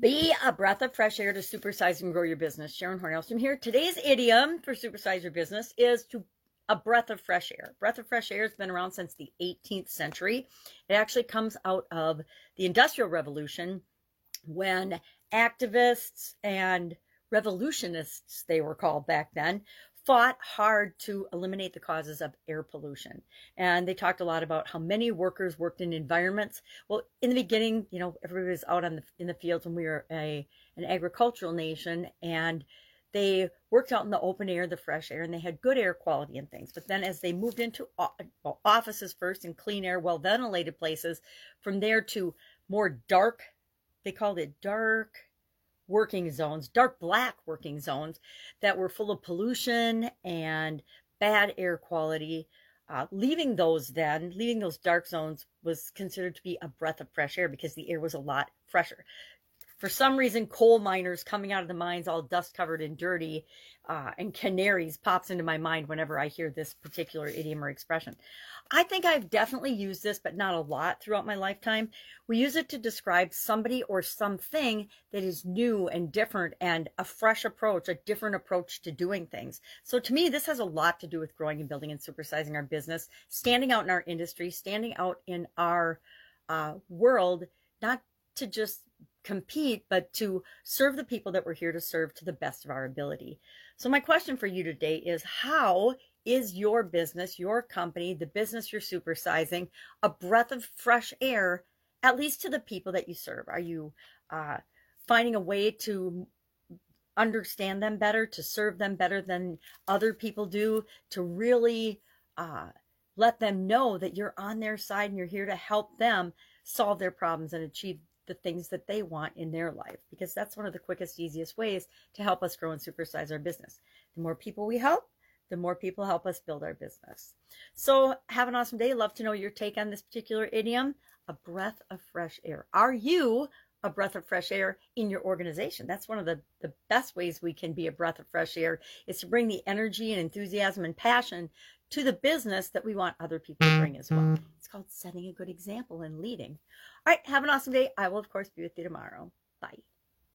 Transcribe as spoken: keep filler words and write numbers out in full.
Be a breath of fresh air to supersize and grow your business. Sharon Hornelstrom here. Today's idiom for supersize your business is to a breath of fresh air. Breath of fresh air has been around since the eighteenth century. It actually comes out of the Industrial Revolution when activists and revolutionists, they were called back then, fought hard to eliminate the causes of air pollution. And they talked a lot about how many workers worked in environments. Well, in the beginning, you know, everybody was out on the, in the fields when we were a, an agricultural nation, and they worked out in the open air, the fresh air, and they had good air quality and things. But then as they moved into offices first and clean air, well-ventilated places, from there to more dark, they called it dark working zones, dark black working zones that were full of pollution and bad air quality. Uh, leaving those then, leaving those dark zones was considered to be a breath of fresh air because the air was a lot fresher. For some reason, coal miners coming out of the mines all dust covered and dirty uh, and canaries pops into my mind whenever I hear this particular idiom or expression. I think I've definitely used this, but not a lot throughout my lifetime. We use it to describe somebody or something that is new and different and a fresh approach, a different approach to doing things. So to me, this has a lot to do with growing and building and supersizing our business, standing out in our industry, standing out in our uh, world, not to just compete, but to serve the people that we're here to serve to the best of our ability. So my question for you today is, how is your business, your company, the business you're supersizing, a breath of fresh air, at least to the people that you serve? Are you uh, finding a way to understand them better, to serve them better than other people do, to really uh, let them know that you're on their side and you're here to help them solve their problems and achieve the things that they want in their life? Because that's one of the quickest, easiest ways to help us grow and supersize our business. The more people we help, the more people help us build our business. So have an awesome day. Love to know your take on this particular idiom, a breath of fresh air. Are you a breath of fresh air in your organization? That's one of the, the best ways we can be a breath of fresh air, is to bring the energy and enthusiasm and passion to the business that we want other people to bring as well. It's called setting a good example and leading. All right, have an awesome day. I will, of course, be with you tomorrow. Bye.